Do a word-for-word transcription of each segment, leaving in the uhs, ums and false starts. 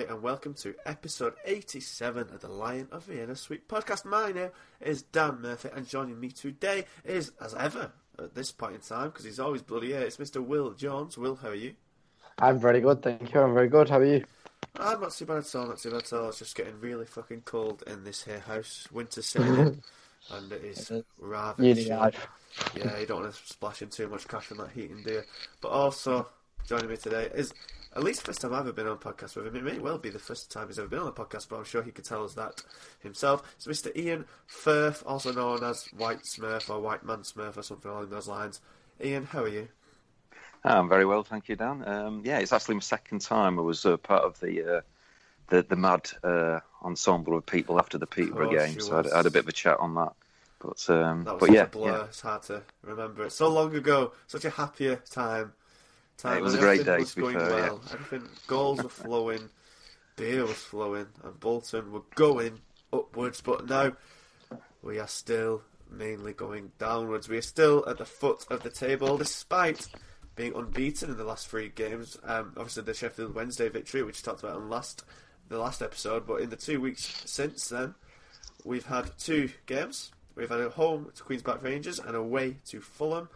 everybody, and welcome to episode eighty-seven of the Lion of Vienna Sweet Podcast. My name is Dan Murphy, and joining me today is, as ever, at this point in time, because he's always bloody here, it's Mister Will Jones. Will, how are you? I'm very good, thank you. I'm very good. How are you? I'm not too bad at all, not too bad at all. It's just getting really fucking cold in this here house. Winter's setting in, and it is rather chilly. Yeah, you don't want to splash in too much cash on that heating, do you? But also, joining me today is... at least first time I've ever been on a podcast with him. It may well be the first time he's ever been on a podcast, but I'm sure he could tell us that himself. It's Mister Ian Firth, also known as White Smurf or White Man Smurf or something along those lines. Ian, how are you? I'm very well, thank you, Dan. Um, yeah, it's actually my second time. I was uh, part of the uh, the, the mad uh, ensemble of people after the Peterborough game, so I had a bit of a chat on that. But, um, that was but such yeah, a blur. Yeah. It's hard to remember. It's so long ago, such a happier time. Time. It was and a great day, was to be fair. Well. Yeah. Everything, goals were flowing, beer was flowing, and Bolton were going upwards. But now we are still mainly going downwards. We are still at the foot of the table, despite being unbeaten in the last three games. Um, obviously, the Sheffield Wednesday victory, which we talked about on last the last episode. But in the two weeks since then, we've had two games. We've had a home to Queens Park Rangers and away to Fulham.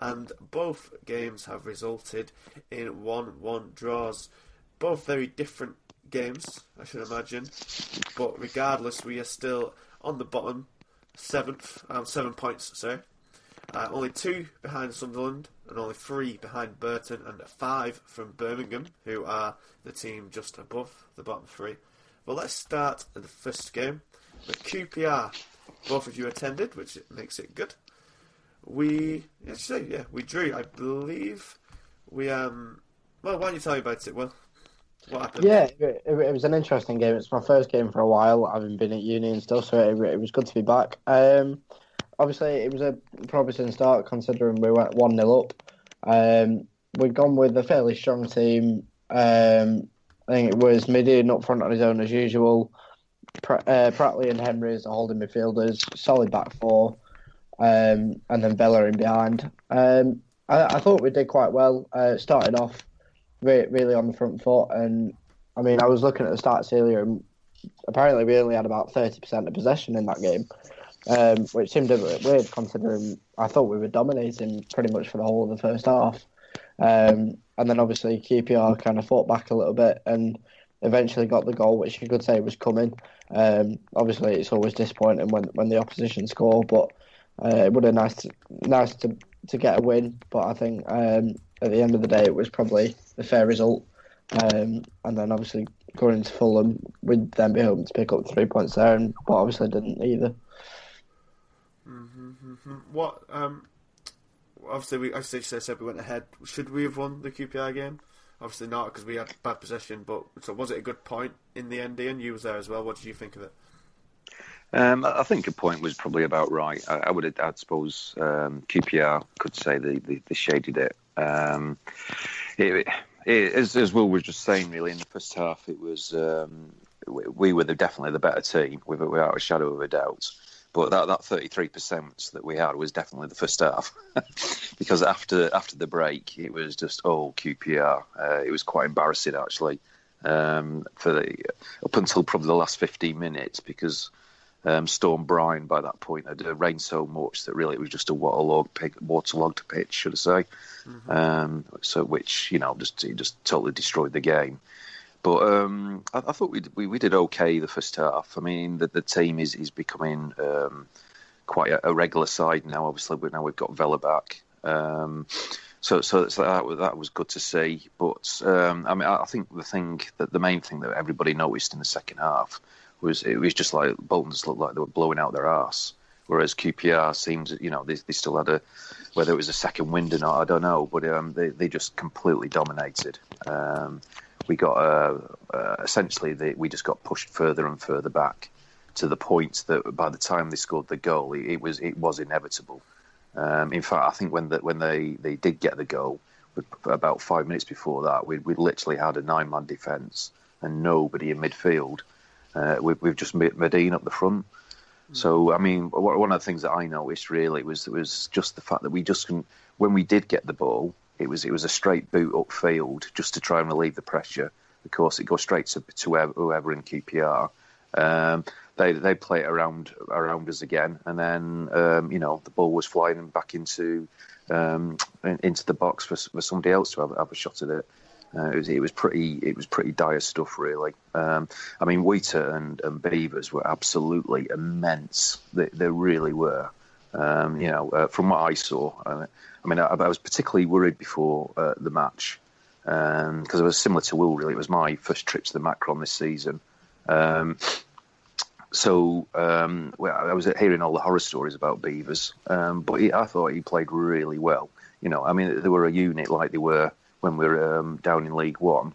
And both games have resulted in one-one draws. Both very different games, I should imagine. But regardless, we are still on the bottom, seventh, um, seven points, sorry. Uh, only two behind Sunderland, and only three behind Burton, and five from Birmingham, who are the team just above the bottom three. But let's start at the first game with Q P R. Both of you attended, which makes it good. We actually, yeah, we drew. I believe we um. Well, why don't you tell me about it? Well, what happened? Yeah, it, it was an interesting game. It's my first game for a while. I haven't been at uni and stuff, so it, it was good to be back. Um, obviously, it was a promising start considering we went one nil up. Um, we'd gone with a fairly strong team. Um, I think it was Medina up front on his own as usual. Pr- uh, Pratley and Henry as the holding midfielders, solid back four. Um, and then Vela in behind. Um, I, I thought we did quite well. Uh, started off re- really on the front foot, and I mean, I was looking at the stats earlier, and apparently we only had about thirty percent of possession in that game, um, which seemed a bit weird considering I thought we were dominating pretty much for the whole of the first half. Um, and then obviously Q P R kind of fought back a little bit and eventually got the goal, which you could say was coming. Um, obviously, it's always disappointing when when the opposition score, but. Uh, it would have been nice to, nice to, to get a win, but I think um, at the end of the day it was probably a fair result. Um, and then obviously going into Fulham, we'd then be hoping to pick up three points there, and but obviously didn't either. Mm-hmm, mm-hmm. What? Um, obviously, we obviously I said we went ahead. Should we have won the Q P R game? Obviously not, because we had bad possession. But so was it a good point in the end? Ian, you was there as well. What did you think of it? Um, I think a point was probably about right. I, I would, I suppose, um, Q P R could say they, they, they shaded it. Um, it, it as, as Will was just saying, really, in the first half, it was um, we, we were the, definitely the better team, without a shadow of a doubt. But that, that thirty-three percent that we had was definitely the first half, because after after the break, it was just all Q P R. Uh, it was quite embarrassing actually, um, for the, up until probably the last fifteen minutes, because. Um, Storm Brine by that point had rained so much that really it was just a waterlogged, pick, waterlogged pitch, should I say? Mm-hmm. Um, so which you know just it just totally destroyed the game. But um, I, I thought we, we we did okay the first half. I mean the the team is is becoming um, quite a, a regular side now. Obviously, but now we've got Vella back, um, so so, so that, was, that was good to see. But um, I mean I think the thing that the main thing that everybody noticed in the second half. Was it was just like Bolton just looked like they were blowing out their arse, whereas Q P R seems you know they they still had a whether it was a second wind or not I don't know, but um, they they just completely dominated. Um, we got uh, uh, essentially they, we just got pushed further and further back to the point that by the time they scored the goal, it, it was it was inevitable. Um, in fact, I think when the, when they, they did get the goal, about five minutes before that, we we literally had a nine man defence and nobody in midfield. Uh, we've, we've just met Medina up the front. Mm. So, I mean, one of the things that I noticed really was was just the fact that we just, when we did get the ball, it was it was a straight boot upfield just to try and relieve the pressure Of course, it goes straight to, to whoever, whoever in Q P R. Um, they they play it around around us again, and then um, you know the ball was flying back into um, into the box for, for somebody else to have, have a shot at it. Uh, it was it was pretty it was pretty dire stuff, really. Um, I mean, Wheater and, and Beevers were absolutely immense. They, they really were. Um, you know, uh, from what I saw, uh, I mean, I, I was particularly worried before uh, the match because um, it was similar to Will. Really, it was my first trip to the Macron this season. Um, so um, well, I was hearing all the horror stories about Beevers, um, but he, I thought he played really well. You know, I mean, they were a unit like they were when we were um, down in League One,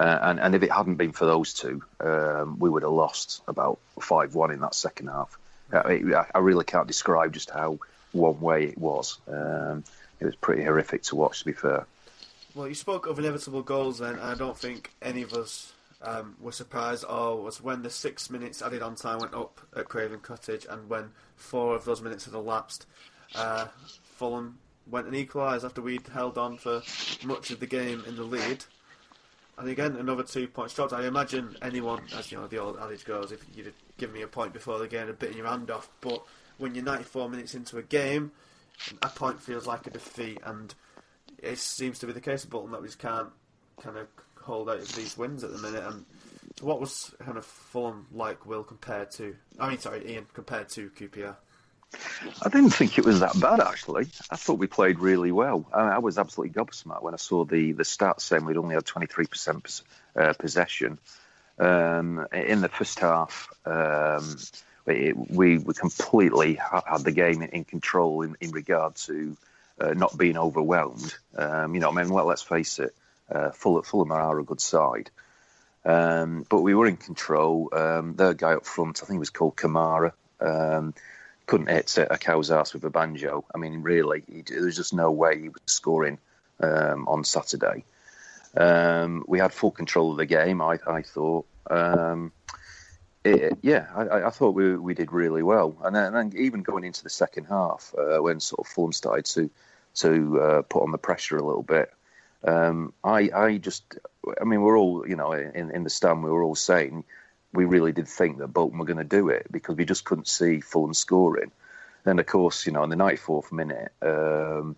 uh, and and if it hadn't been for those two, um, we would have lost about five one in that second half. I, I really can't describe just how one way it was. Um, it was pretty horrific to watch, to be fair. Well, you spoke of inevitable goals, then, and I don't think any of us um, were surprised, or was when the six minutes added on time went up at Craven Cottage, and when four of those minutes had elapsed, uh, Fulham went and equalised after we'd held on for much of the game in the lead. And again, another two points dropped. I imagine anyone, as you know, the old adage goes, if you'd given me a point before the game, a bit in your hand off. But when you're ninety-four minutes into a game, a point feels like a defeat, and it seems to be the case of Bolton that we just can't kind of hold out of these wins at the minute. And what was kind of Fulham like, Will, compared to? I mean, sorry, Ian, compared to Q P R? I didn't think it was that bad, actually. I thought we played really well. I, I was absolutely gobsmacked when I saw the, the stats saying we'd only had twenty-three percent uh, possession. Um, in the first half, um, it, we were completely ha- had the game in, in control in, in regard to uh, not being overwhelmed. Um, you know, I mean, well, let's face it, uh, Fulham, Fulham are a good side. Um, but we were in control. Um, their guy up front, I think he was called Kamara, um, couldn't hit a cow's ass with a banjo. I mean, really, he, there was just no way he was scoring um, on Saturday. Um, we had full control of the game, I, I thought. Um, it, yeah, I, I thought we we did really well. And then, and then even going into the second half, uh, when sort of Fulham started to to uh, put on the pressure a little bit, um, I I just, I mean, we're all, you know, in, in the stand, we were all saying we really did think that Bolton were going to do it because we just couldn't see Fulham scoring. Then, of course, you know, in the ninety-fourth minute, um,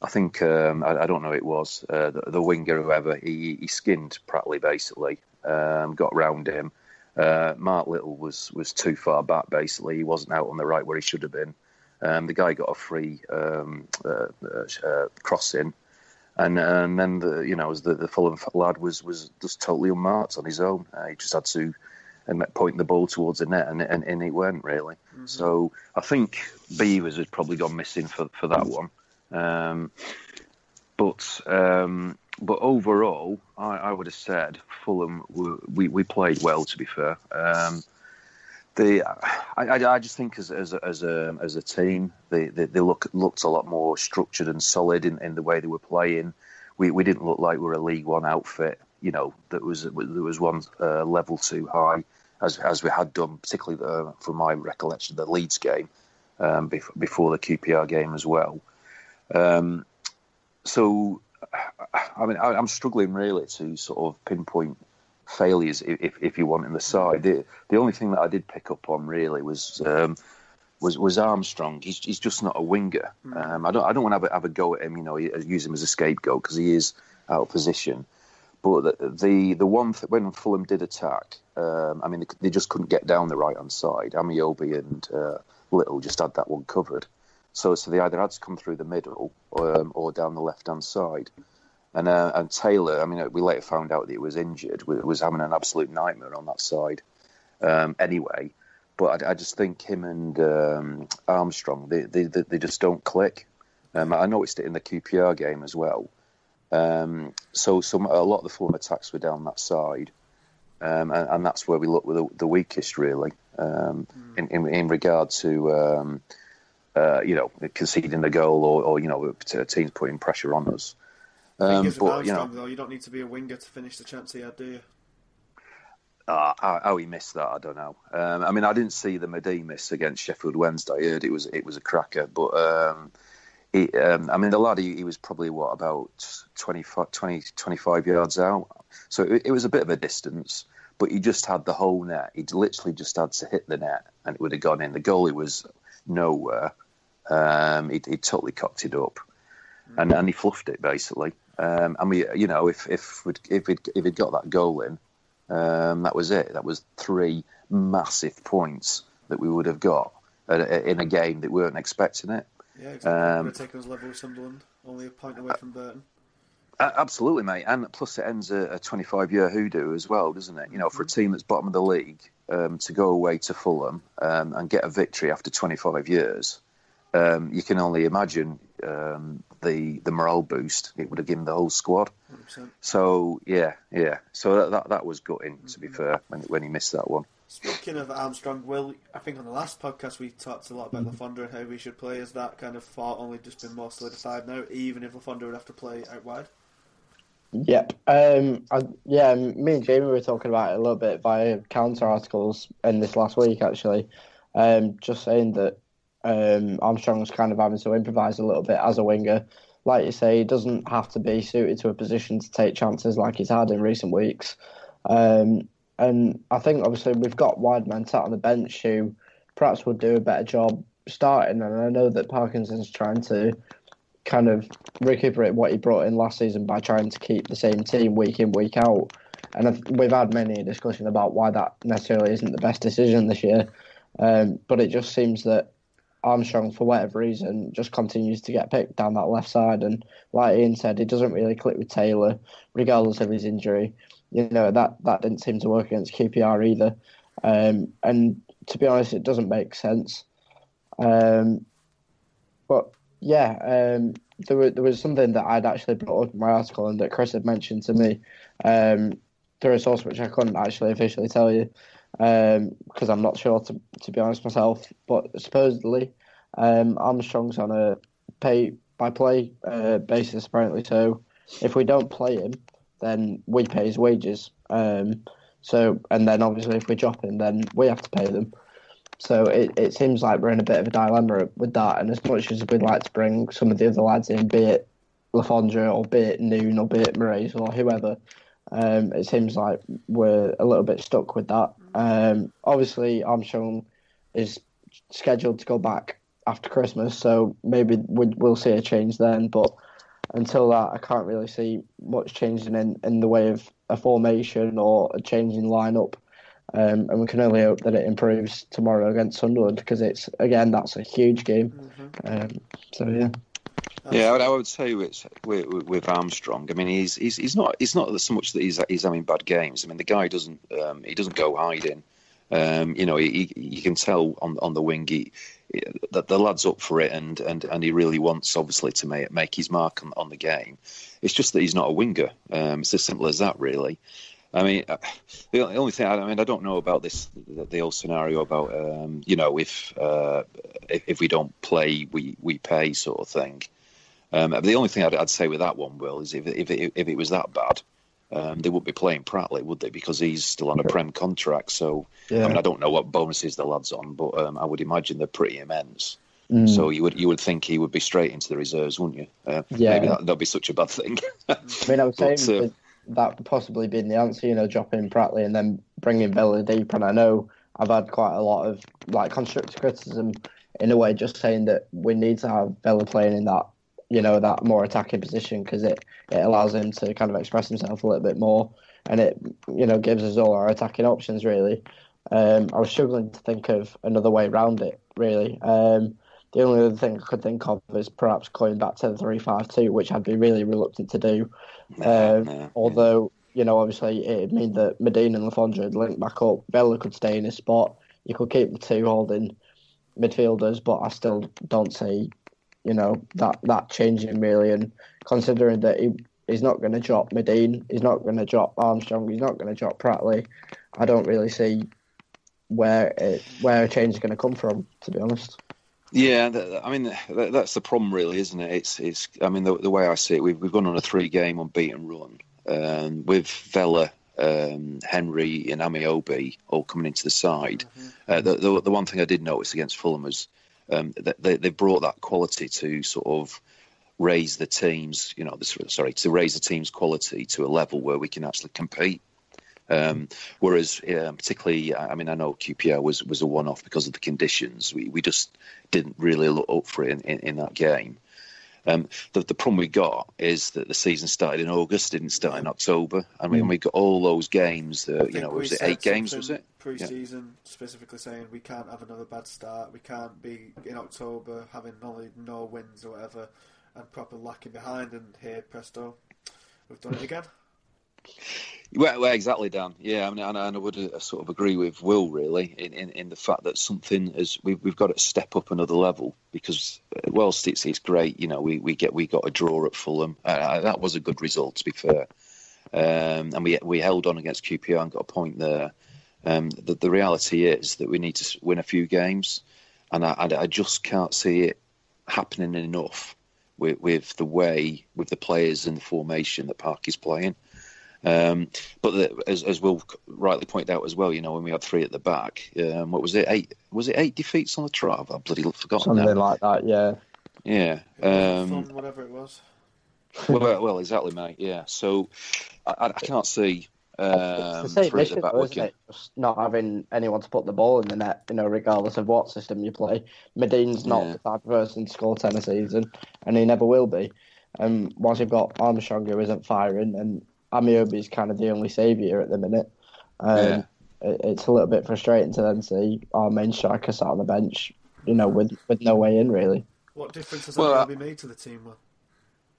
I think, um, I, I don't know, it was uh, the, the winger, whoever, he, he skinned Pratley, basically, um, got round him. Uh, Mark Little was, was too far back, basically. He wasn't out on the right where he should have been. Um, the guy got a free um, uh, uh, crossing. And and then, the, you know, the, the Fulham lad was, was just totally unmarked on his own. Uh, he just had to and point the ball towards the net, and, and, and it went, really. Mm-hmm. So I think Beevers had probably gone missing for, for that one. Um, but um, but overall, I, I would have said Fulham were, we we played well. To be fair, um, the I, I, I just think as as a, as a as a team, they they, they look, looked a lot more structured and solid in, in the way they were playing. We we didn't look like we were a League One outfit. You know, that was there was one uh, level too high, as as we had done, particularly uh, from my recollection of the Leeds game um, before, before the Q P R game as well. Um, so, I mean, I, I'm struggling really to sort of pinpoint failures, if if you want, in the side. The, the only thing that I did pick up on really was um, was was Armstrong. He's he's just not a winger. Um, I don't I don't want to have a, have a go at him. You know, use him as a scapegoat because he is out of position. But the the, the one th- when Fulham did attack, um, I mean, they, they just couldn't get down the right hand side. Ameobi and uh, Little just had that one covered. So, so they either had to come through the middle um, or down the left-hand side. And uh, and Taylor, I mean, we later found out that he was injured. It was having an absolute nightmare on that side um, anyway. But I, I just think him and um, Armstrong, they, they they just don't click. Um, I noticed it in the Q P R game as well. Um, so some a lot of the Fulham attacks were down that side. Um, and, and that's where we looked the, the weakest, really, um, mm. in, in, in regard to... Um, Uh, you know, conceding the goal, or, or you know, teams putting pressure on us. Um, but Armstrong, you know, though, you don't need to be a winger to finish the chance he had, do you? Uh, how, how he missed that, I don't know. Um, I mean, I didn't see the Medina miss against Sheffield Wednesday. I heard it was it was a cracker, but um, He, um, I mean, the lad, he, he was probably, what, about twenty, twenty, twenty-five yards out. So it, it was a bit of a distance, but he just had the whole net. He'd literally just had to hit the net and it would have gone in. The goalie was nowhere. Um, he, he totally cocked it up and, and he fluffed it, basically. Um, and, we, you know, if if we'd, if, he'd, if he'd got that goal in, um, that was it. That was three massive points that we would have got in a game that we weren't expecting it. Yeah, exactly. Um, we're taking us level with Sunderland, only a point away from Burton. Absolutely, mate. And plus, it ends a twenty-five-year hoodoo as well, doesn't it? You know, for a team that's bottom of the league, um, to go away to Fulham um, and get a victory after twenty-five years, um, you can only imagine um, the the morale boost it would have given the whole squad. one hundred percent. So yeah, yeah. So that that, that was gutting, to be mm-hmm. fair, when when he missed that one. Speaking of Armstrong, Will, I think on the last podcast we talked a lot about Le Fondre and how we should play. Is that kind of thought only just been more solidified now, even if Le Fondre would have to play out wide? Yep. Um, I, yeah, me and Jamie were talking about it a little bit via counter articles in this last week, actually. Um, just saying that um, Armstrong's kind of having to improvise a little bit as a winger. Like you say, he doesn't have to be suited to a position to take chances like he's had in recent weeks. Um And I think, obviously, we've got wide men sat on the bench who perhaps would do a better job starting. And I know that Parkinson's trying to kind of recuperate what he brought in last season by trying to keep the same team week in, week out. And I've, we've had many a discussion about why that necessarily isn't the best decision this year. Um, but it just seems that Armstrong, for whatever reason, just continues to get picked down that left side. And like Ian said, he doesn't really click with Taylor, regardless of his injury. You know, that, that didn't seem to work against Q P R either. Um, and to be honest, it doesn't make sense. Um, but, yeah, um, there, were, there was something that I'd actually brought up in my article and that Chris had mentioned to me um, through a source which I couldn't actually officially tell you because um, I'm not sure, to, to be honest myself. But supposedly, um, Armstrong's on a pay-by-play uh, basis, apparently. So if we don't play him, then we pay his wages. Um, so, and then obviously if we drop him, then we have to pay them. So it, it seems like we're in a bit of a dilemma with that. And as much as we'd like to bring some of the other lads in, be it Le Fondre or be it Noon or be it Moraes or whoever, um, it seems like we're a little bit stuck with that. Um, obviously Armstrong is scheduled to go back after Christmas, so maybe we'll see a change then, but until that, I can't really see much changing in, in the way of a formation or a change in lineup. Um, and we can only hope that it improves tomorrow against Sunderland because it's, again, that's a huge game. Mm-hmm. Um, so, yeah. Yeah, I would say it's with, with Armstrong. I mean, he's he's he's not it's not so much that he's he's having bad games. I mean, the guy doesn't um, he doesn't go hiding. Um, you know, he, he, you can tell on on the wing he, he, that the lad's up for it, and, and, and he really wants, obviously, to make make his mark on, on the game. It's just that he's not a winger. Um, it's as simple as that, really. I mean, the only thing I mean, I don't know about this the, the old scenario about um, you know if, uh, if if we don't play, we, we pay sort of thing. Um, the only thing I'd, I'd say with that one, Will, is if if it, if it was that bad. Um, they wouldn't be playing Pratley, would they? Because he's still on a Prem contract. So, yeah. I mean, I don't know what bonuses the lad's on, but um, I would imagine they're pretty immense. Mm. So you would you would think he would be straight into the reserves, wouldn't you? Uh, yeah. Maybe that would be such a bad thing. I mean, I was but, saying uh, that possibly being the answer, you know, dropping Pratley and then bringing Vela deep. And I know I've had quite a lot of, like, constructive criticism in a way, just saying that we need to have Vela playing in that, you know, that more attacking position because it, it allows him to kind of express himself a little bit more and it, you know, gives us all our attacking options, really. Um, I was struggling to think of another way around it, really. Um, the only other thing I could think of is perhaps going back to the three five two, which I'd be really reluctant to do. Uh, yeah, yeah. Although, you know, obviously it'd mean that Medina and Le Fondre would link back up. Vella could stay in his spot. You could keep the two holding midfielders, but I still don't see... You know, that, that changing really, and considering that he he's not going to drop Medine, he's not going to drop Armstrong, he's not going to drop Pratley, I don't really see where it, where a change is going to come from, to be honest. Yeah, that, I mean that, that's the problem, really, isn't it? It's it's. I mean the, the way I see it, we've we've gone on a three game unbeaten run um, with Vela, um, Henry, and Ameobi all coming into the side. Mm-hmm. Uh, the, the the one thing I did notice against Fulham was. um, they, they brought that quality to sort of raise the team's, you know, the, sorry, to raise the team's quality to a level where we can actually compete. Um, whereas, yeah, particularly, I mean, I know Q P R was, was a one-off because of the conditions. We we just didn't really look up for it in, in, in that game. Um, the, the problem we got is that the season started in August, didn't start in October. I mean, mm. we got all those games that, you know, was it eight games, was it? Pre-season, yeah. Specifically saying we can't have another bad start. We can't be in October having only no wins or whatever and proper lacking behind. And here, presto, we've done it again. Well, well, exactly, Dan. Yeah, I mean, and, and I would uh, sort of agree with Will, really, in, in, in the fact that something is we've, we've got to step up another level because whilst it's it's great, you know, we, we get we got a draw at Fulham. Uh, that was a good result, to be fair, um, and we we held on against Q P R and got a point there. Um, the, the reality is that we need to win a few games, and I, I, I just can't see it happening enough with, with the way with the players and the formation that Park is playing. Um, but the, as, as Will rightly pointed out as well, you know, when we had three at the back, um, what was it? Eight? Was it eight defeats on the trot? I've bloody forgotten that. Something like that, yeah. Yeah. Um, Fun, whatever it was. well, well, exactly, mate. Yeah. So I, I can't see um, three at the back. Though, isn't it? Just not having anyone to put the ball in the net, you know, regardless of what system you play. Medina's not yeah. the type of person to score ten a season, and he never will be. Um, once you've got Armstrong who isn't firing and Ameobi is kind of the only saviour at the minute. Um, yeah. it, it's a little bit frustrating to then see our main striker sat on the bench, you know, with, with no way in, really. What difference has well, Ameobi made to the team?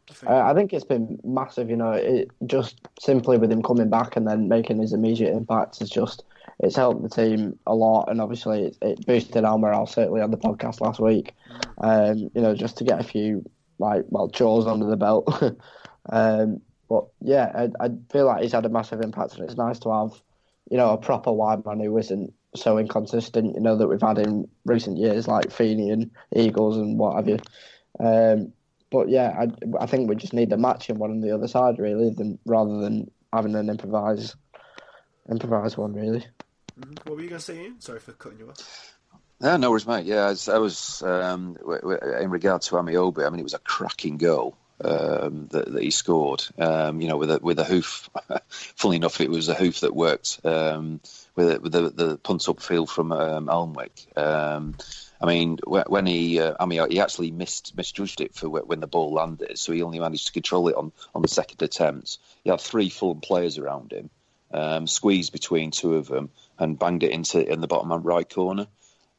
I think? Uh, I think it's been massive, you know, it, just simply with him coming back and then making his immediate impact is just, it's helped the team a lot, and obviously it, it boosted our morale, certainly on the podcast last week, um, you know, just to get a few, like, well, chores under the belt. um But yeah, I, I feel like he's had a massive impact, and it's nice to have, you know, a proper wide man who isn't so inconsistent, you know, that we've had in recent years, like Feeney and Eagles and what have you. Um, but yeah, I, I think we just need a match in one on the other side, really, than, rather than having an improvised, improvised one, really. What were you going to say, Ian? Sorry for cutting you off. No, no worries, mate. Yeah, I was, um, in regard to Ameobi, I mean, it was a cracking goal. Um, that, that he scored, um, you know, with a with a hoof. Funnily enough, it was a hoof that worked um, with, a, with the, the punt up field from um, Alnwick. Um, I mean, when he, uh, I mean, he actually missed, misjudged it for when the ball landed, so he only managed to control it on, on the second attempt. He had three Fulham players around him, um, squeezed between two of them, and banged it into in the bottom right corner.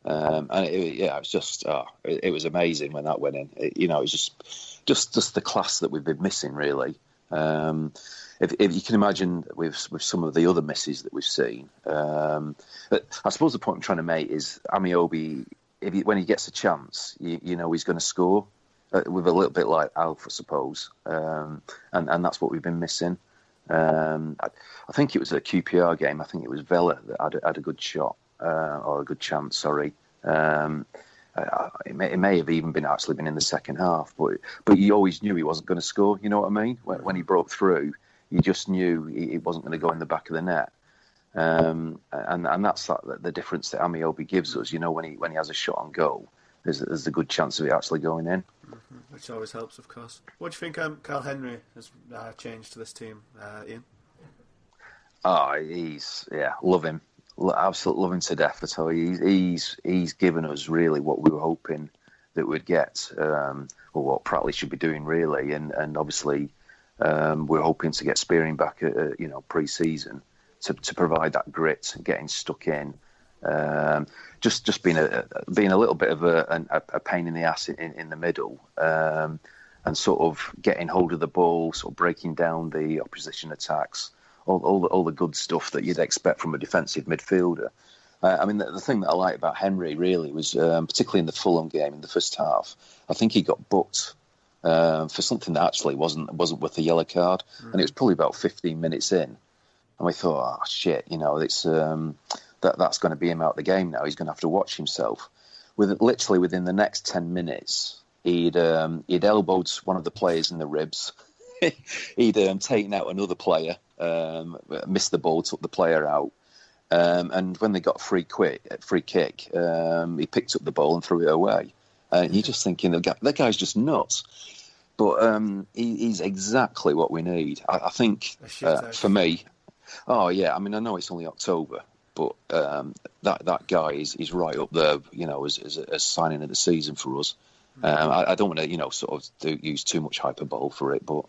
Um, and it, yeah, it was just, oh, it, it was amazing when that went in. It, you know, it was just. Just, just the class that we've been missing, really. Um, if, if you can imagine with with some of the other misses that we've seen. Um, I suppose the point I'm trying to make is Ameobi, if he, when he gets a chance, you, you know he's going to score. Uh, with a little bit like Alf, I suppose, um, and and that's what we've been missing. Um, I, I think it was a Q P R game. I think it was Vela that had, had a good shot uh, or a good chance. Sorry. Um, Uh, it, may, it may have even been actually been in the second half, but but you always knew he wasn't going to score. You know what I mean? When, when he broke through, you just knew it wasn't going to go in the back of the net, um, and and that's like the difference that Ameobi gives us. You know, when he when he has a shot on goal, there's there's a good chance of it actually going in, mm-hmm. which always helps, of course. What do you think um, Carl Henry has uh, changed to this team, uh, Ian? Oh, he's yeah, love him. Absolutely love him to death. I tell you, he's, he's he's given us really what we were hoping that we'd get, um, or what Pratley should be doing really. And and obviously, um, we're hoping to get Spearing back, at, uh, you know, pre-season to, to provide that grit and getting stuck in. Um, just just being a being a little bit of a a, a pain in the ass in, in the middle, um, and sort of getting hold of the ball, sort of breaking down the opposition attacks. All, all, the, all the good stuff that you'd expect from a defensive midfielder. Uh, I mean, the, the thing that I like about Henry really was, um, particularly in the Fulham game in the first half, I think he got booked uh, for something that actually wasn't wasn't worth a yellow card, mm. and it was probably about fifteen minutes in, and we thought, oh shit, you know, it's um, that that's going to be him out of the game now. He's going to have to watch himself. With literally within the next ten minutes, he'd um, he'd elbowed one of the players in the ribs. He'd um, taken out another player, um, missed the ball, took the player out, Um, and when they got free quick, free kick, um, he picked up the ball and threw it away. And you're just thinking, that guy's just nuts. But um, he, he's exactly what we need. I, I think, uh, for me, oh, yeah, I mean, I know it's only October, but um, that that guy is, is right up there, you know, as, as, as signing of the season for us. Um, I, I don't want to, you know, sort of do, use too much hyperbole for it, but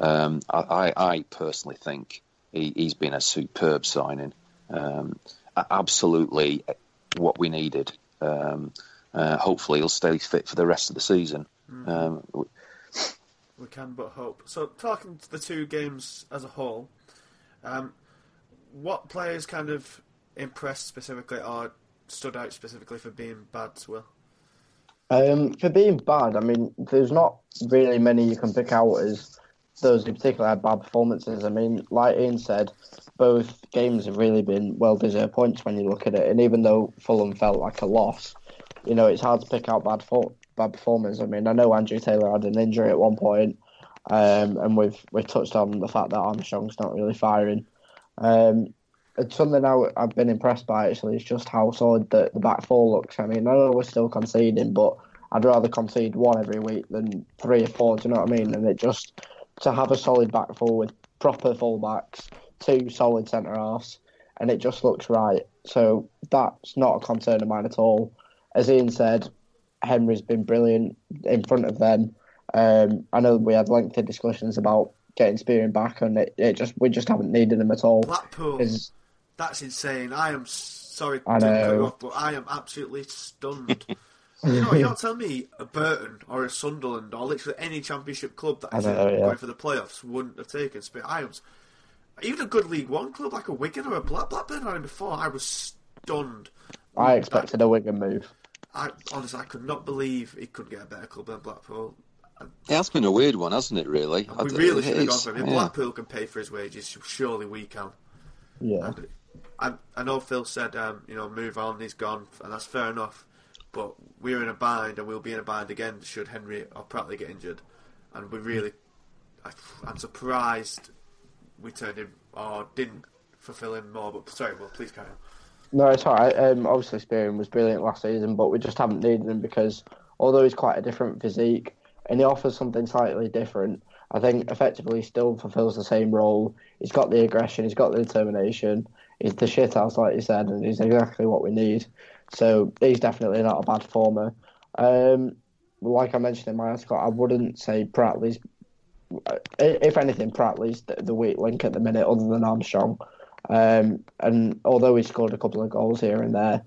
um, I, I personally think he, he's been a superb signing. Um, absolutely what we needed. Um, uh, hopefully he'll stay fit for the rest of the season. Mm. Um, we can but hope. So talking to the two games as a whole, um, what players kind of impressed specifically or stood out specifically for being bad, Will? Um, for being bad, I mean, there's not really many you can pick out as those in particular had bad performances. I mean, like Ian said, both games have really been well-deserved points when you look at it. And even though Fulham felt like a loss, you know, it's hard to pick out bad fo- bad performance. I mean, I know Andrew Taylor had an injury at one point, um, and we've we've touched on the fact that Armstrong's not really firing. Um, it's something I, I've been impressed by, actually, is just how solid the, the back four looks. I mean, I know we're still conceding, but I'd rather concede one every week than three or four, do you know what I mean? And it just, to have a solid back four with proper full-backs, two solid centre-halves, and it just looks right. So that's not a concern of mine at all. As Ian said, Henry's been brilliant in front of them. Um, I know we had lengthy discussions about getting Spearing back, and it, it just we just haven't needed him at all. Blackpool, that's insane. I am sorry to cut you off, but I am absolutely stunned. You know, you don't tell me a Burton or a Sunderland or literally any championship club that is yeah. going for the playoffs wouldn't have taken Spearing. I am, even a good League One club like a Wigan or a Black, Blackburn had him before. I was stunned. I expected I, a Wigan move. I honestly, I could not believe he could get a better club than Blackpool. It has been a weird one, hasn't it, really? We really should have gone for him. If yeah. Blackpool can pay for his wages, surely we can. Yeah. I, I know Phil said, um, you know, move on, he's gone, and that's fair enough. But we're in a bind, and we'll be in a bind again should Henry or Pratley get injured. And we really... I, I'm surprised we turned him or didn't fulfil him more. But sorry, well, please carry on. No, it's all right. Um, obviously, Spearing was brilliant last season, but we just haven't needed him because although he's quite a different physique and he offers something slightly different, I think effectively he still fulfils the same role. He's got the aggression, he's got the determination, he's the shithouse, like you said, and he's exactly what we need. So he's definitely not a bad former. Um, like I mentioned in my article, I wouldn't say Pratley's... If anything, Pratley's the, the weak link at the minute, other than Armstrong. Um, and although he scored a couple of goals here and there,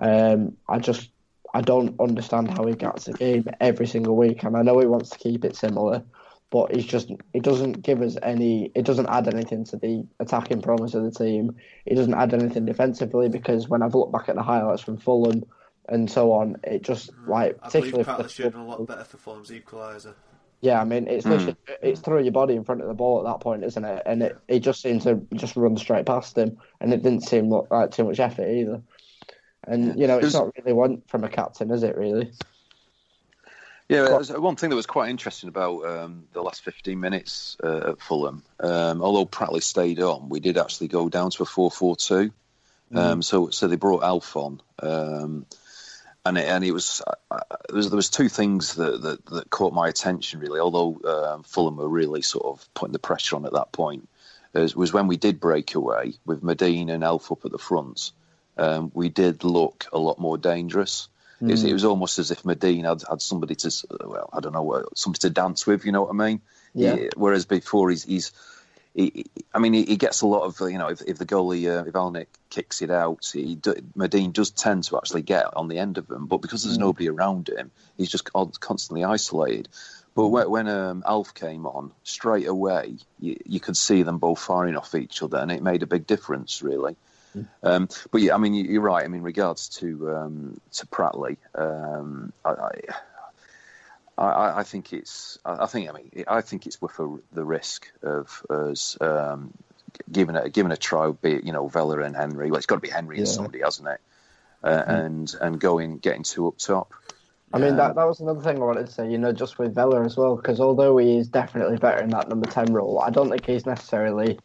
um, I just I don't understand how he gets the game every single week. And I know he wants to keep it similar, but he's just it doesn't give us any... It doesn't add anything to the attacking promise of the team. It doesn't add anything defensively because when I've looked back at the highlights from Fulham and so on, it just like... I believe Pratley's doing a lot better for Fulham's equaliser. Yeah, I mean, it's literally, mm. it's throwing your body in front of the ball at that point, isn't it? And it, it just seemed to just run straight past him, and it didn't seem like too much effort either. And, you know, it's not really one from a captain, is it, really? Yeah, but, one thing that was quite interesting about um, the last fifteen minutes uh, at Fulham, um, although Pratley stayed on, we did actually go down to a four four two. Mm. Um, so so they brought Alf on. Um And it, and it was, uh, there was there was two things that, that, that caught my attention really. Although um, Fulham were really sort of putting the pressure on at that point, was, was when we did break away with Medina and Alf up at the front, um, we did look a lot more dangerous. Mm. It, was, it was almost as if Medina had, had somebody to well, I don't know, somebody to dance with. You know what I mean? Yeah. He, whereas before he's, he's he, I mean, he, he gets a lot of you know if, if the goalie uh, if Alnwick kicks it out, he do, Medine does tend to actually get on the end of him, but because there's mm. nobody around him, he's just constantly isolated. But when, when um, Alf came on, straight away, you, you could see them both firing off each other, and it made a big difference, really. Mm. Um, but yeah, I mean, you're right. I mean, regards to um, to Pratley, um, I, I, I, I think it's. I think. I mean. I think it's worth a, the risk of us um, giving it giving a try. Be it, you know, Vella and Henry. Well, it's got to be Henry yeah. and somebody, hasn't it? Uh, mm-hmm. And and going getting two up top. I yeah. mean, that that was another thing I wanted to say. You know, just with Vella as well, because although he is definitely better in that number ten role, I don't think he's necessarily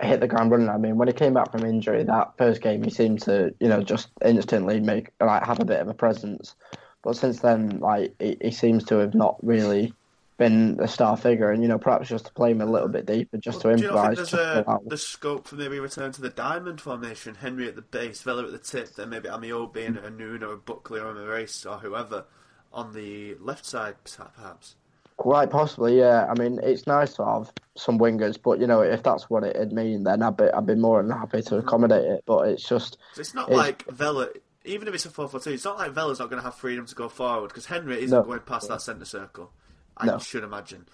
hit the ground running. I mean, when he came back from injury that first game, he seemed to, you know, just instantly make like have a bit of a presence. But since then, like he, he seems to have not really been a star figure, and you know, perhaps just to play him a little bit deeper, just well, to improvise. Do you think there's a, the scope for maybe return to the diamond formation? Henry at the base, Vela at the tip, then maybe Ameobi and a Noon or a Buckley or a Maurice or whoever on the left side, perhaps. Quite possibly, yeah. I mean, it's nice to have some wingers, but you know, if that's what it'd mean, then I'd be I'd be more than happy to accommodate it. But it's just so it's not it's, like Vela. Even if it's a four four two, it's not like Vela's not going to have freedom to go forward because Henry isn't no, going past that centre circle. I no. should imagine.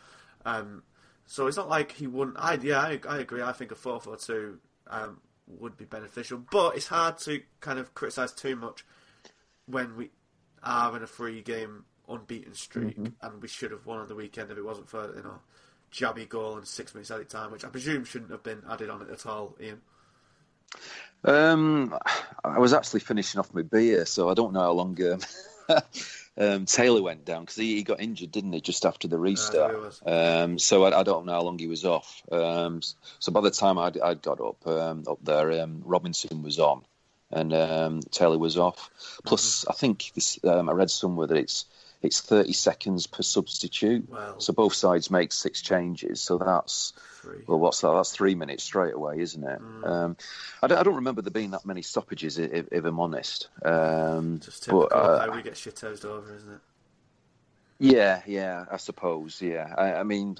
Um, so it's not like he wouldn't... I, yeah, I, I agree. I think a four four two um, would be beneficial. But it's hard to kind of criticise too much when we are in a three-game unbeaten streak mm-hmm. and we should have won on the weekend if it wasn't for, you know, jabby goal and six minutes added time, which I presume shouldn't have been added on it at all, Ian. Um, I was actually finishing off my beer, so I don't know how long... Um... Um, Taylor went down because he, he got injured, didn't he, just after the restart? Uh, um, so I, I don't know how long he was off. Um, so by the time I'd, I'd got up um, up there, um, Robinson was on and um, Taylor was off. Plus, mm-hmm. I think this, um, I read somewhere that it's it's thirty seconds per substitute. Wow. So both sides make six changes. So that's three. well, what's that? That's three minutes straight away, isn't it? Mm. Um, I, don't, I don't remember there being that many stoppages, if, if I'm honest. Um, Just typical but, uh, how we get shit-hosed over, isn't it? Yeah, yeah, I suppose. Yeah, I, I mean,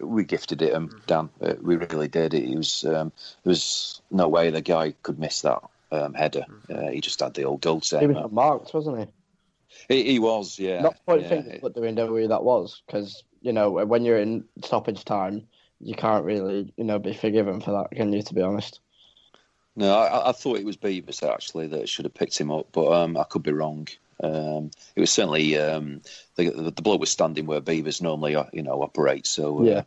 we gifted it, um, mm-hmm. Dan. Uh, we really did. It was um, there was no way the guy could miss that um, header. Mm-hmm. Uh, he just had the old goal set. He was marked, wasn't he? He, he was, yeah. Not quite yeah, thinking what doing W that was, because you know when you're in stoppage time, you can't really you know be forgiven for that, can you? To be honest. No, I, I thought it was Beevers actually that should have picked him up, but um, I could be wrong. Um, it was certainly um, the, the the bloke was standing where Beevers normally you know operates. So uh, yeah.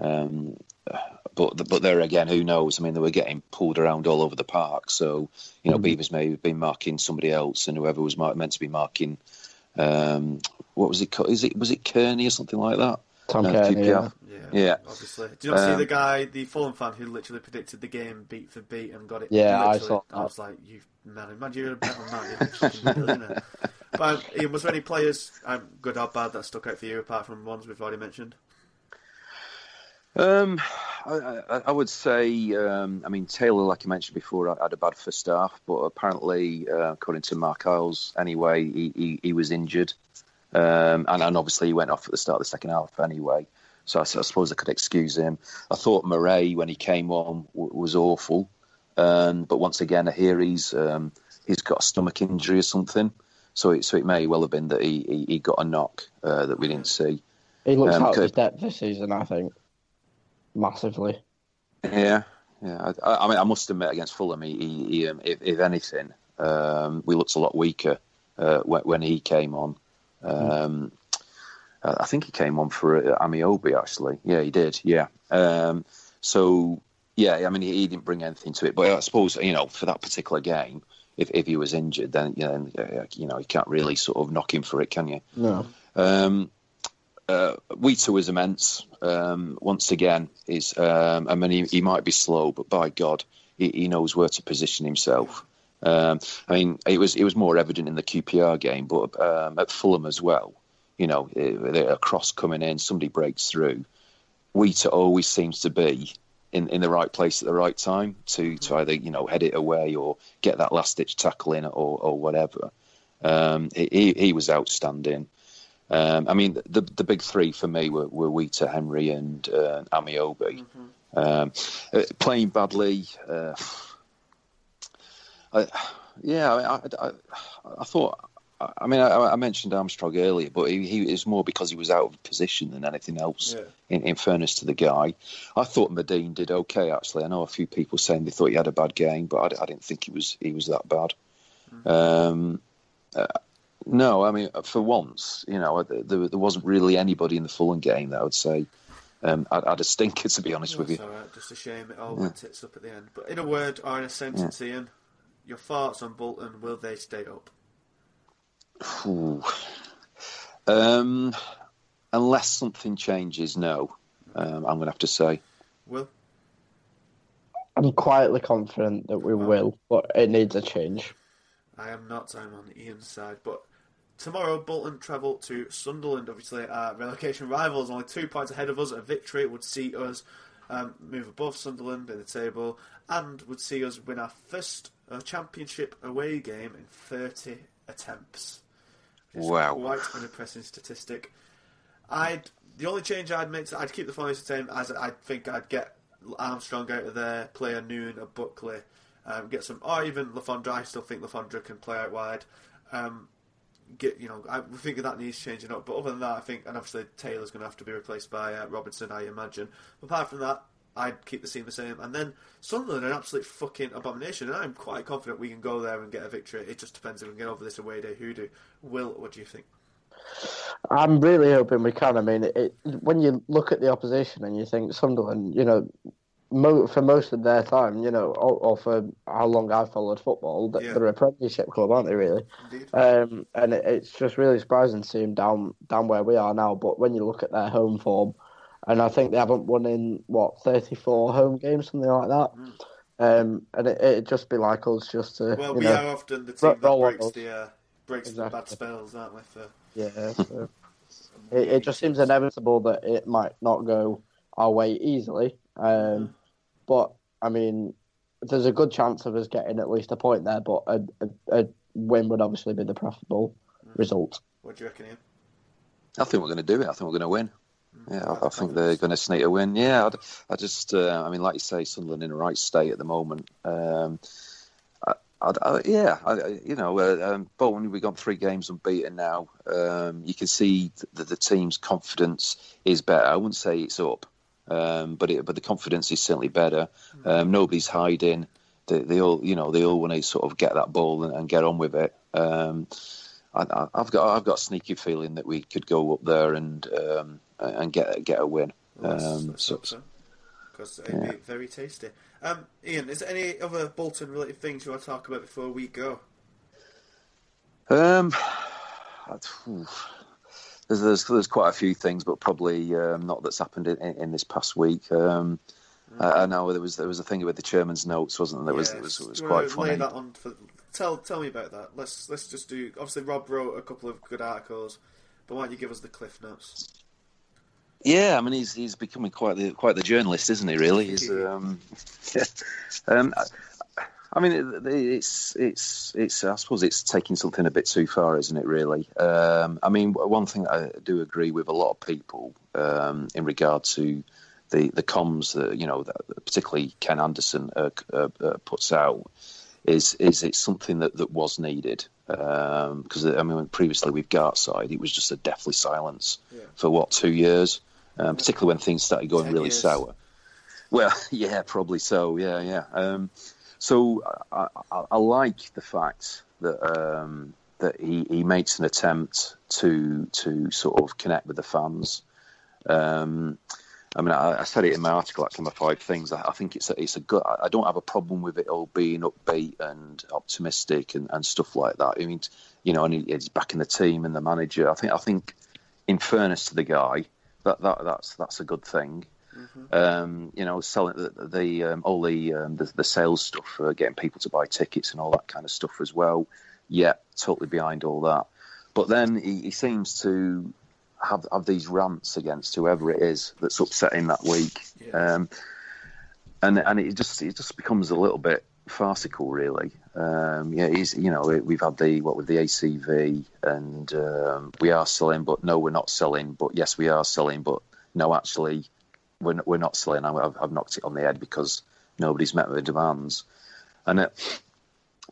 Um, but but there again, who knows? I mean, they were getting pulled around all over the park, so you know, mm-hmm. Beavers may have been marking somebody else, and whoever was mar- meant to be marking, um, what was it? Co- is it was it Kearney or something like that? Tom uh, Kearney, yeah. yeah, yeah, obviously. Do you not um, see the guy, the Fulham fan, who literally predicted the game beat for beat and got it? Yeah, I saw. That. I was like, you man, imagine you're a bet on that, you're a But um, was there any players, um, good or bad, that stuck out for you apart from ones we've already mentioned? Um, I, I would say, um, I mean, Taylor, like I mentioned before, I had a bad first half, but apparently, uh, according to Mark Isles, anyway, he, he, he was injured. Um, and, and obviously he went off at the start of the second half anyway, so I, so I suppose I could excuse him. I thought Murray, when he came on, w- was awful. Um, but once again, I hear he's, um, he's got a stomach injury or something. So it, so it may well have been that he, he, he got a knock uh, that we didn't see. He looks um, out of his depth this season, I think. Massively. Yeah, yeah. I, I mean, I must admit, against Fulham, he, he, he, um, if, if anything, um, we looked a lot weaker uh, when, when he came on. Um, mm. I think he came on for uh, Ameobi, actually. Yeah, he did, yeah. Um, so, yeah, I mean, he, he didn't bring anything to it. But I suppose, you know, for that particular game, if, if he was injured, then, you know, you know, you can't really sort of knock him for it, can you? No. Um, Uh, Wheater was immense. Um, once again, is um, I mean, he, he might be slow, but by God, he, he knows where to position himself. Um, I mean, it was it was more evident in the Q P R game, but um, at Fulham as well. You know, it, a cross coming in, somebody breaks through. Wheater always seems to be in, in the right place at the right time to to either you know head it away or get that last ditch tackle in or or whatever. Um, he he was outstanding. Um, I mean, the the big three for me were, were Wheater, Henry and uh, Ameobi. Mm-hmm. Um, playing badly, uh, I, yeah, I, I, I thought, I mean, I, I mentioned Armstrong earlier, but he, he is more because he was out of position than anything else, yeah. in, in fairness to the guy. I thought Medina did okay, actually. I know a few people saying they thought he had a bad game, but I, I didn't think he was, he was that bad. Mm-hmm. Um, uh, No, I mean, for once, you know, there, there wasn't really anybody in the Fulham game that I would say um, I'd, I'd a stinker, to be honest no, with you. All right. Just a shame it all yeah. went tits up at the end. But in a word or in a sentence, yeah. Ian, your thoughts on Bolton, will they stay up? Um, unless something changes, no, um, I'm going to have to say. Will? I'm quietly confident that we um, will, but it needs a change. I am not. I'm on Ian's side. But tomorrow, Bolton travel to Sunderland. Obviously, our relegation rivals, only two points ahead of us. A victory would see us um, move above Sunderland in the table and would see us win our first uh, championship away game in thirty attempts. Wow. Quite an impressive statistic. I'd The only change I'd make, I'd keep the formation the same, as I think I'd get Armstrong out of there, play a Noon, a Buckley, um, get some, or even Le Fondre. I still think Le Fondre can play out wide. Um, get you know, I think that needs changing up. But other than that, I think, and obviously Taylor's going to have to be replaced by uh, Robinson, I imagine. Apart from that, I'd keep the team the same. And then Sunderland are an absolute fucking abomination, and I'm quite confident we can go there and get a victory. It just depends if we can get over this away day hoodoo. Will, what do you think? I'm really hoping we can. I mean, it, when you look at the opposition and you think Sunderland, you know, mo- for most of their time, you know, or, or for how long I've followed football, yeah. they're a Premiership club, aren't they, really? Um, and it, it's just really surprising to see them down, down where we are now. But when you look at their home form, and I think they haven't won in, what, thirty-four home games, something like that. Mm. Um, and it, it'd just be like us just to... Well, you we know, are often the team that breaks the... Uh... breaks exactly. the bad spells, aren't we? For... Yeah. So it, it just seems inevitable that it might not go our way easily. Um, mm. But, I mean, there's a good chance of us getting at least a point there, but a, a, a win would obviously be the preferable mm. result. What do you reckon, Ian? I think we're going to do it. I think we're going to win. Mm. Yeah, I, I think they're going to sneak a win. Yeah, I'd, I just, uh, I mean, like you say, Sunderland in a right state at the moment. Um I, I, yeah, I, you know, uh, um, Bolton, we've got three games unbeaten now. Um, you can see that the team's confidence is better. I wouldn't say it's up, um, but it, but the confidence is certainly better. Um, nobody's hiding. They, they all, you know, they all want to sort of get that ball and, and get on with it. Um, I, I've got, I've got a sneaky feeling that we could go up there and um, and get get a win. Well, that's, um, that's so, so. Because it'd yeah. be very tasty. Um, Ian, is there any other Bolton-related things you want to talk about before we go? Um, there's, there's there's quite a few things, but probably um, not that's happened in, in this past week. Um, mm. I, I know there was there was a thing with the chairman's notes, wasn't there? That yeah, was, was was quite lay funny. That on for, tell tell me about that. Let's let's just do. Obviously, Rob wrote a couple of good articles, but why don't you give us the cliff notes? Yeah, I mean he's he's becoming quite the quite the journalist, isn't he? Really, he's, um, yeah. um, I, I mean it, it's it's it's I suppose it's taking something a bit too far, isn't it? Really, um, I mean one thing I do agree with a lot of people um, in regard to the the comms that you know that particularly Ken Anderson uh, uh, puts out is is it's something that, that was needed. Because um, I mean previously with Gart's side, it was just a deathly silence yeah. for what two years. Um, particularly when things started going really sour. Well, yeah, probably so. Yeah, yeah. Um, so I, I, I like the fact that um, that he, he makes an attempt to to sort of connect with the fans. Um, I mean, I, I said it in my article. Actually, my five things. I, I think it's a, it's a good. I don't have a problem with it all being upbeat and optimistic and, and stuff like that. I mean, you know, and he, he's backing the team and the manager. I think I think, in fairness to the guy. That, that that's that's a good thing, mm-hmm. um, you know. Selling the, the um, all the, um, the the sales stuff, uh, getting people to buy tickets and all that kind of stuff as well. Yeah, totally behind all that. But then he, he seems to have have these rants against whoever it is that's upsetting that week, yes. um, and and it just it just becomes a little bit farcical, really. Um, yeah, he's you know we've had the what with the A C V and um, we are selling, but no, we're not selling. But yes, we are selling, but no, actually, we're not, we're not selling. I've, I've knocked it on the head because nobody's met the demands. And it,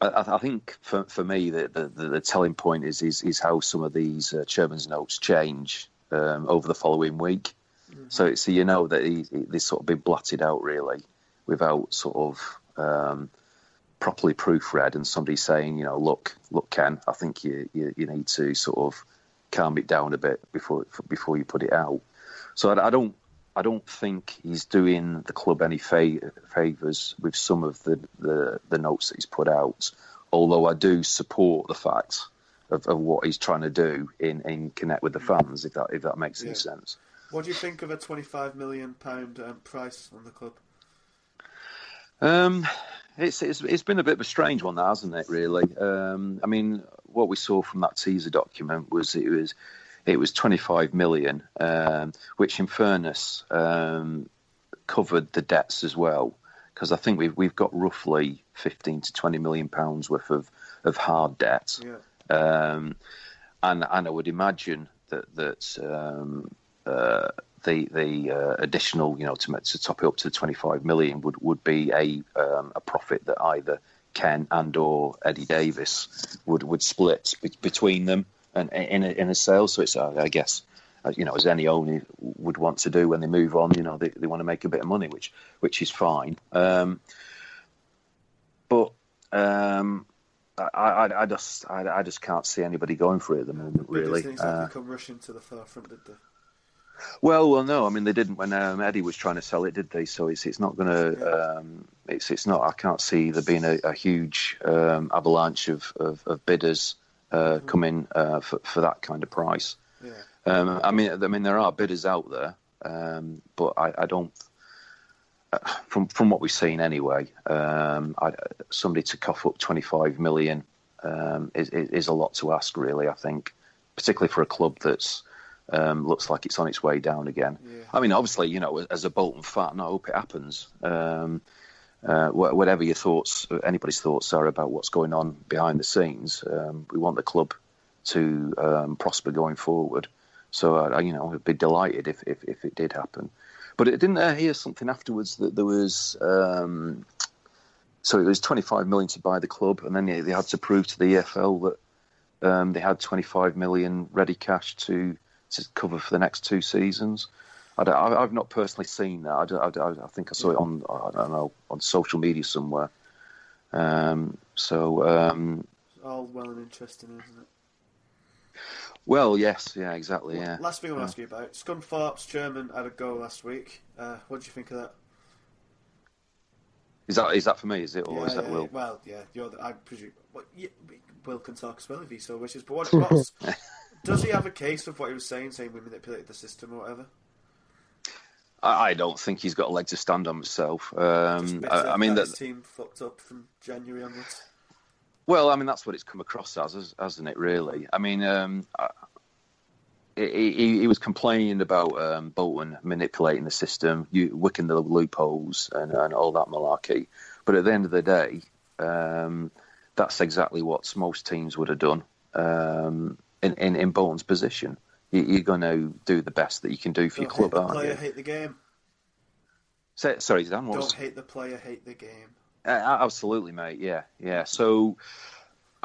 I, I think for for me, the the, the telling point is, is is how some of these uh, chairman's notes change um, over the following week. Mm-hmm. So so you know that he, he, they've sort of been blatted out really without sort of. Um, properly proofread and somebody saying, you know, look, look, Ken, I think you, you, you need to sort of calm it down a bit before before you put it out. So I, I don't I don't think he's doing the club any fa- favours with some of the, the, the notes that he's put out, although I do support the fact of, of what he's trying to do in, in connect with the fans, if that if that makes yeah. any sense. What do you think of a twenty-five million pound um, price on the club? Um, it's, it's it's been a bit of a strange one, hasn't it? Really. Um, I mean, what we saw from that teaser document was it was it was twenty-five million, um, which in fairness um, covered the debts as well, because I think we've we've got roughly fifteen to twenty million pounds worth of of hard debt. Yeah. Um, and and I would imagine that that um, uh, the the uh, additional, you know, to to top it up to the twenty-five million would would be a um, a profit that either Ken and or Eddie Davis would would split be- between them and in a, in a sale. So it's uh, I guess uh, you know, as any owner would want to do when they move on, you know, they they want to make a bit of money, which which is fine. Um, but um, I, I, I just I, I just can't see anybody going for it at the moment, really. Things uh, like they come rushing to the forefront, did they? Well, well, no. I mean, they didn't when um, Eddie was trying to sell it, did they? So it's it's not going to. Um, it's it's not. I can't see there being a, a huge um, avalanche of of, of bidders uh, mm. coming uh, for for that kind of price. Yeah. Um, I mean, I mean, there are bidders out there, um, but I, I don't. From from what we've seen anyway, um, I, somebody to cough up twenty-five million um, is, is is a lot to ask, really. I think, particularly for a club that's um, looks like it's on its way down again. Yeah. I mean, obviously, you know, as a Bolton fan, I hope it happens. Um, uh, whatever your thoughts, anybody's thoughts are about what's going on behind the scenes, um, we want the club to um, prosper going forward. So, uh, you know, I'd be delighted if if, if it did happen. But it didn't I hear something afterwards that there was... Um, so it was twenty-five million to buy the club, and then they, they had to prove to the E F L that um, they had twenty-five million ready cash to, to cover for the next two seasons. I don't, I've not personally seen that. I, I, I think I saw it on, I don't know, on social media somewhere. Um, so... Um, it's all well and interesting, isn't it? Well, yes, yeah, exactly, yeah. Last thing I want to ask you about, Scunthorpe's chairman had a go last week. Uh, what do you think of that? Is that is that for me, is it, or yeah, is that yeah, Will? Well, yeah, you're the, I presume... Well, you, Will can talk as well if he so wishes, but what, what's, does he have a case of what he was saying, saying we manipulated the system or whatever? I, I don't think he's got a leg to stand on himself. Um, I, I mean, that his team fucked up from January onwards. Well, I mean, that's what it's come across as, hasn't it, really? I mean, um, he, he, he was complaining about um, Bolton manipulating the system, you, wicking the loopholes and, and all that malarkey. But at the end of the day, um, that's exactly what most teams would have done um, in, in, in Bolton's position. You, you're going to do the best that you can do for Don't your club, aren't player, you? Don't hate the player, hate the game. Say, sorry, Dan, what's... Don't hate the player, hate the game. Uh, absolutely, mate. Yeah, yeah. So,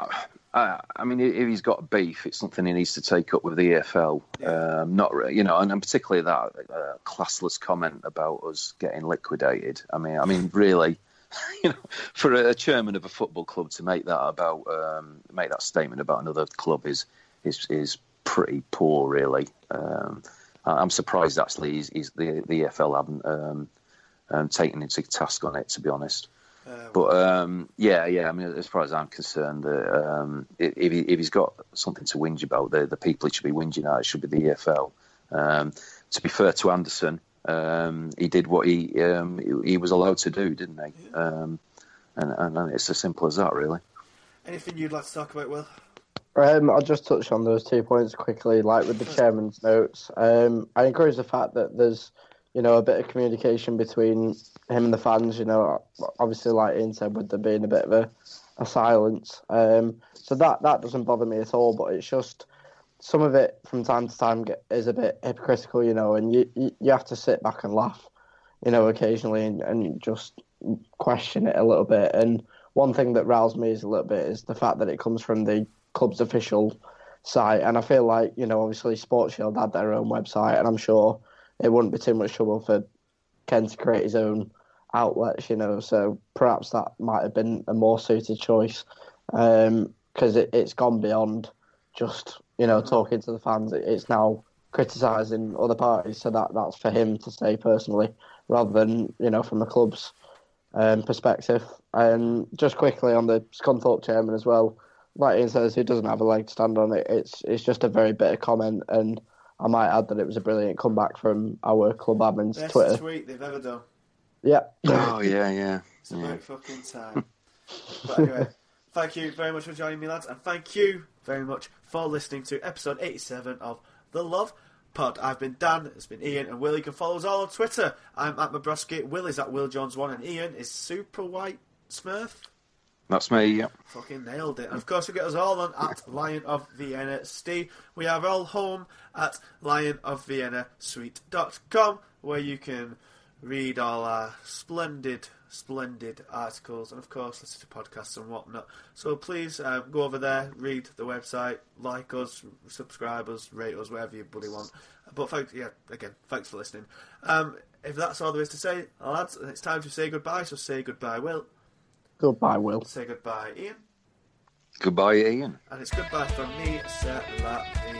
uh, I mean, if he's got beef, it's something he needs to take up with the E F L. Yeah. Um, not, you know, and, and particularly that uh, classless comment about us getting liquidated. I mean, I mean, really, you know, for a chairman of a football club to make that about um, make that statement about another club is is is pretty poor, really. Um, I'm surprised actually he's, he's the the E F L haven't um, um, taken into task on it, to be honest. Uh, but um, yeah, yeah. I mean, as far as I'm concerned, uh, um, if, he, if he's got something to whinge about, the, the people he should be whinging at it should be the E F L. Um, to be fair to Anderson, um, he did what he, um, he he was allowed to do, didn't he? Yeah. Um, and, and it's as simple as that, really. Anything you'd like to talk about, Will? Um, I'll just touch on those two points quickly. Like with the chairman's notes, um, I encourage the fact that there's, you know, a bit of communication between him and the fans, you know, obviously like Ian said, with there being a bit of a, a silence. Um, so that, that doesn't bother me at all, but it's just some of it from time to time get, is a bit hypocritical, you know, and you, you, you have to sit back and laugh, you know, occasionally and, and just question it a little bit. And one thing that roused me is a little bit is the fact that it comes from the club's official site. And I feel like, you know, obviously Sports Shield had their own website, and I'm sure it wouldn't be too much trouble for Ken to create his own outlets, you know, so perhaps that might have been a more suited choice because um, it, it's gone beyond just, you know, talking to the fans. It, it's now criticising other parties, so that, that's for him to say personally rather than, you know, from a club's um, perspective. And just quickly on the Scunthorpe chairman as well, like Ian says, he doesn't have a leg to stand on. It. It's, it's just a very bitter comment, and I might add that it was a brilliant comeback from our club admin's Twitter. Best tweet they've ever done. Yeah. Oh, yeah, yeah. It's about yeah. fucking time. But anyway, thank you very much for joining me, lads, and thank you very much for listening to episode eighty-seven of The Love Pod. I've been Dan, it's been Ian and Will. You can follow us all on Twitter. I'm at Mabroski, Will is at Will Jones one, and Ian is Super White Smurf. That's me, yep. Fucking nailed it. And of course, you get us all on at Lion of Vienna Steve. We are all home at lion of vienna sweet dot com, where you can read all our splendid, splendid articles and, of course, listen to podcasts and whatnot. So please uh, go over there, read the website, like us, subscribe us, rate us, whatever you bloody want. But thanks, yeah, again, thanks for listening. Um, if that's all there is to say, lads, it's time to say goodbye, so say goodbye, Will. Goodbye, Will. Say goodbye, Ian. Goodbye, Ian. And it's goodbye from me, Sir Lappy.